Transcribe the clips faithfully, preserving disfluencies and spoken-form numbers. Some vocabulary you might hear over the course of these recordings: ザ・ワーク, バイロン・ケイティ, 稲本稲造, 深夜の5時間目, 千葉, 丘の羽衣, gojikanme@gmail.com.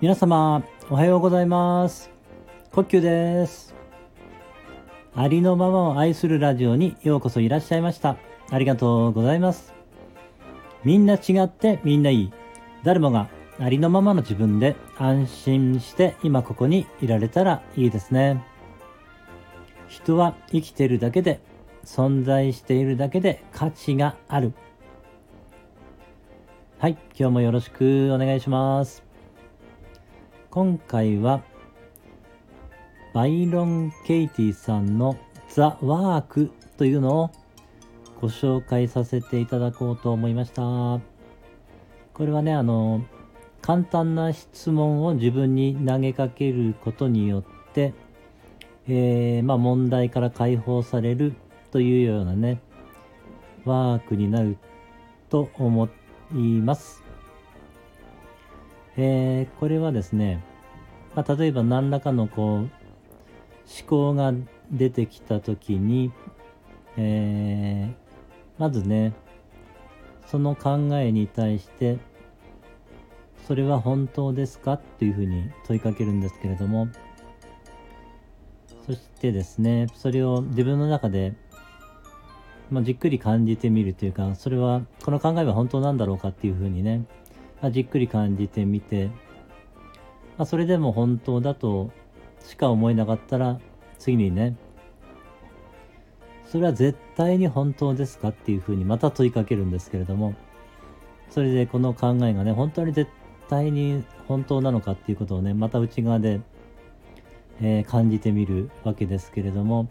皆様おはようございます。こっきゅうです。ありのままを愛するラジオにようこそいらっしゃいました。ありがとうございます。みんな違ってみんないい、誰もがありのままの自分で安心して今ここにいられたらいいですね。人は生きてるだけで、存在しているだけで価値がある。はい、今日もよろしくお願いします。今回はバイロン・ケイティさんのザ・ワークというのをご紹介させていただこうと思いました。これはね、あの簡単な質問を自分に投げかけることによって、えー、まあ問題から解放されるというようなねワークになると思います。えー、これはですね、まあ、例えば何らかのこう思考が出てきた時に、えー、まずねその考えに対してそれは本当ですかというふうに問いかけるんですけれども、そしてですねそれを自分の中で、まあ、じっくり感じてみるというか、それはこの考えは本当なんだろうかっていうふうにね、まあ、じっくり感じてみて、まあ、それでも本当だとしか思えなかったら次にねそれは絶対に本当ですかっていうふうにまた問いかけるんですけれども、それでこの考えがね本当に絶対絶対に本当なのかっていうことをねまた内側で、えー、感じてみるわけですけれども、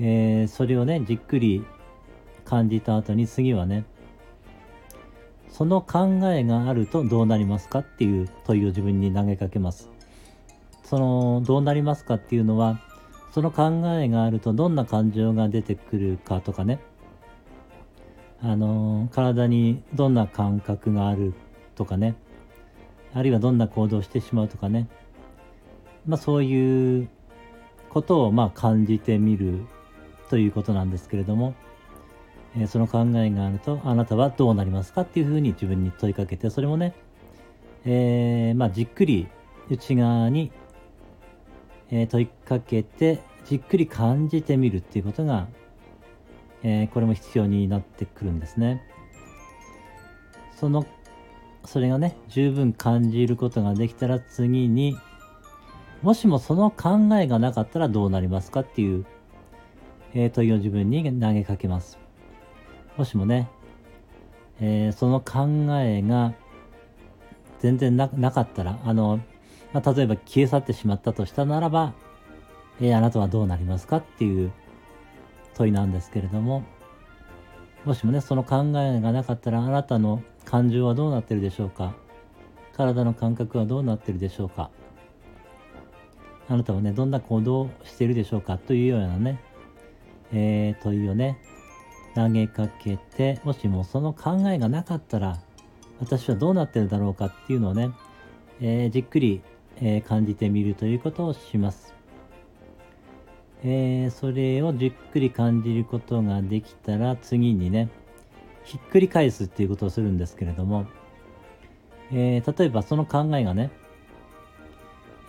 えー、それをねじっくり感じた後に次はねその考えがあるとどうなりますかっていう問いを自分に投げかけます。そのどうなりますかっていうのはその考えがあるとどんな感情が出てくるかとかね、あのー、体にどんな感覚があるとかね、あるいはどんな行動をしてしまうとかね、まあそういうことをまあ感じてみるということなんですけれども、えー、その考えがあるとあなたはどうなりますかっていうふうに自分に問いかけて、それもね、えー、まあじっくり内側に、えー、問いかけてじっくり感じてみるっていうことが、えー、これも必要になってくるんですね。そのそれがね十分感じることができたら次にもしもその考えがなかったらどうなりますかっていう、えー、問いを自分に投げかけます。もしもね、えー、その考えが全然 な, なかったらあの、まあ、例えば消え去ってしまったとしたならば、えー、あなたはどうなりますかっていう問いなんですけれども、もしもねその考えがなかったらあなたの感情はどうなってるでしょうか、体の感覚はどうなってるでしょうか、あなたはねどんな行動をしているでしょうかというようなね、えー、問いをね投げかけて、もしもその考えがなかったら私はどうなってるだろうかっていうのをね、えー、じっくり、えー、感じてみるということをします。えー、それをじっくり感じることができたら次にねひっくり返すっていうことをするんですけれども、えー、例えばその考えがね、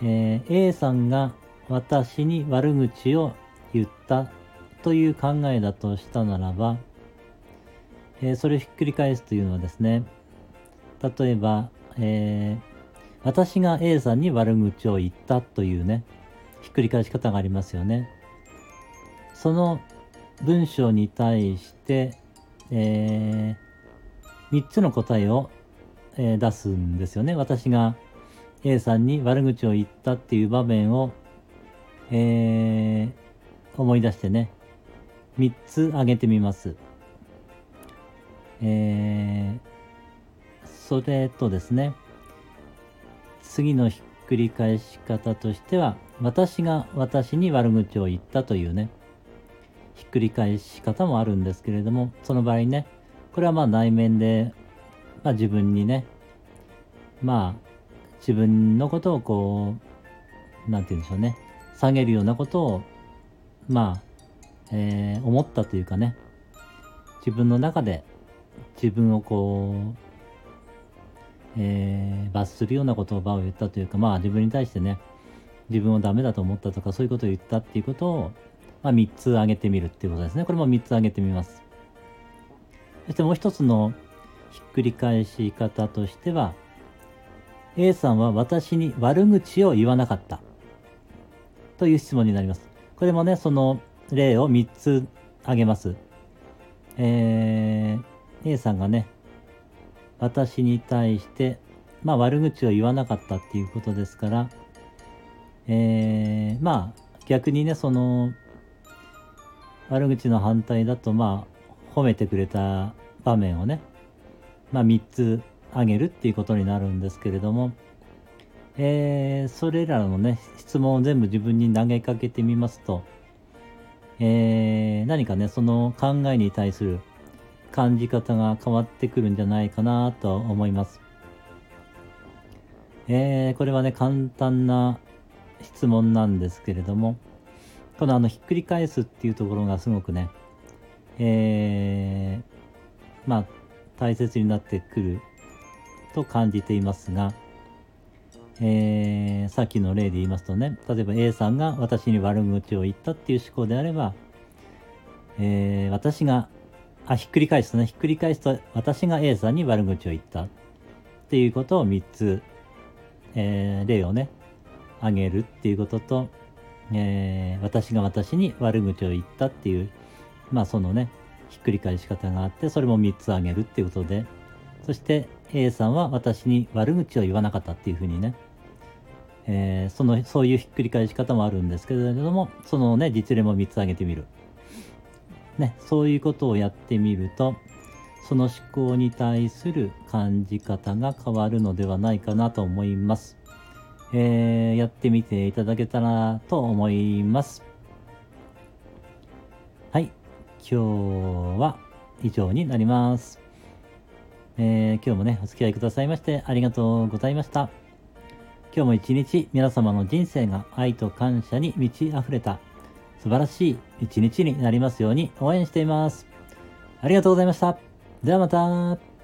えー、A さんが私に悪口を言ったという考えだとしたならば、えー、それをひっくり返すというのはですね、例えば、えー、私が A さんに悪口を言ったというねひっくり返し方がありますよね。その文章に対してえー、みっつの答えを、えー、出すんですよね。私が A さんに悪口を言ったっていう場面を、えー、思い出してねみっつ挙げてみます。えー、それとですね次のひっくり返し方としては私が私に悪口を言ったというねひっくり返し方もあるんですけれども、その場合ねこれはまあ内面で、まあ、自分にねまあ自分のことをこうなんて言うんでしょうね下げるようなことをまあ、えー、思ったというかね、自分の中で自分をこう、えー、罰するような言葉を言ったというか、まあ自分に対してね、自分をダメだと思ったとか、そういうことを言ったっていうことを、まあ、みっつ挙げてみるっていうことですね。これもみっつ挙げてみます。そしてもう一つのひっくり返し方としては、 A さんは私に悪口を言わなかったという質問になります。これもね、その例をみっつ挙げます。えー、A さんがね、私に対して、まあ、悪口を言わなかったっていうことですから、えー、まあ逆にね、その悪口の反対だと、まあ褒めてくれた場面をね、まあみっつ挙げるっていうことになるんですけれども、えー、それらのね質問を全部自分に投げかけてみますと、えー、何かね、その考えに対する感じ方が変わってくるんじゃないかなと思います。えー、これはね、簡単な質問なんですけれども、このあのひっくり返すっていうところがすごくね、えー、まあ大切になってくると感じていますが、えー、さっきの例で言いますとね、例えば A さんが私に悪口を言ったっていう思考であれば、えー、私があひっくり返すとねひっくり返すと私が A さんに悪口を言ったっていうことをみっつ、えー、例をね挙げるっていうことと、えー、私が私に悪口を言ったっていう、まあそのねひっくり返し方があって、それもみっつ挙げるっていうことで、そして A さんは私に悪口を言わなかったっていうふうにね、えー、そのそういうひっくり返し方もあるんですけれども、そのね実例もみっつ挙げてみるね、そういうことをやってみると、その思考に対する感じ方が変わるのではないかなと思います。えー、やってみていただけたらと思います。はい、今日は以上になります。えー、今日もねお付き合いくださいましてありがとうございました。今日も一日皆様の人生が愛と感謝に満ち溢れた素晴らしい一日になりますように応援しています。ありがとうございました。ではまた。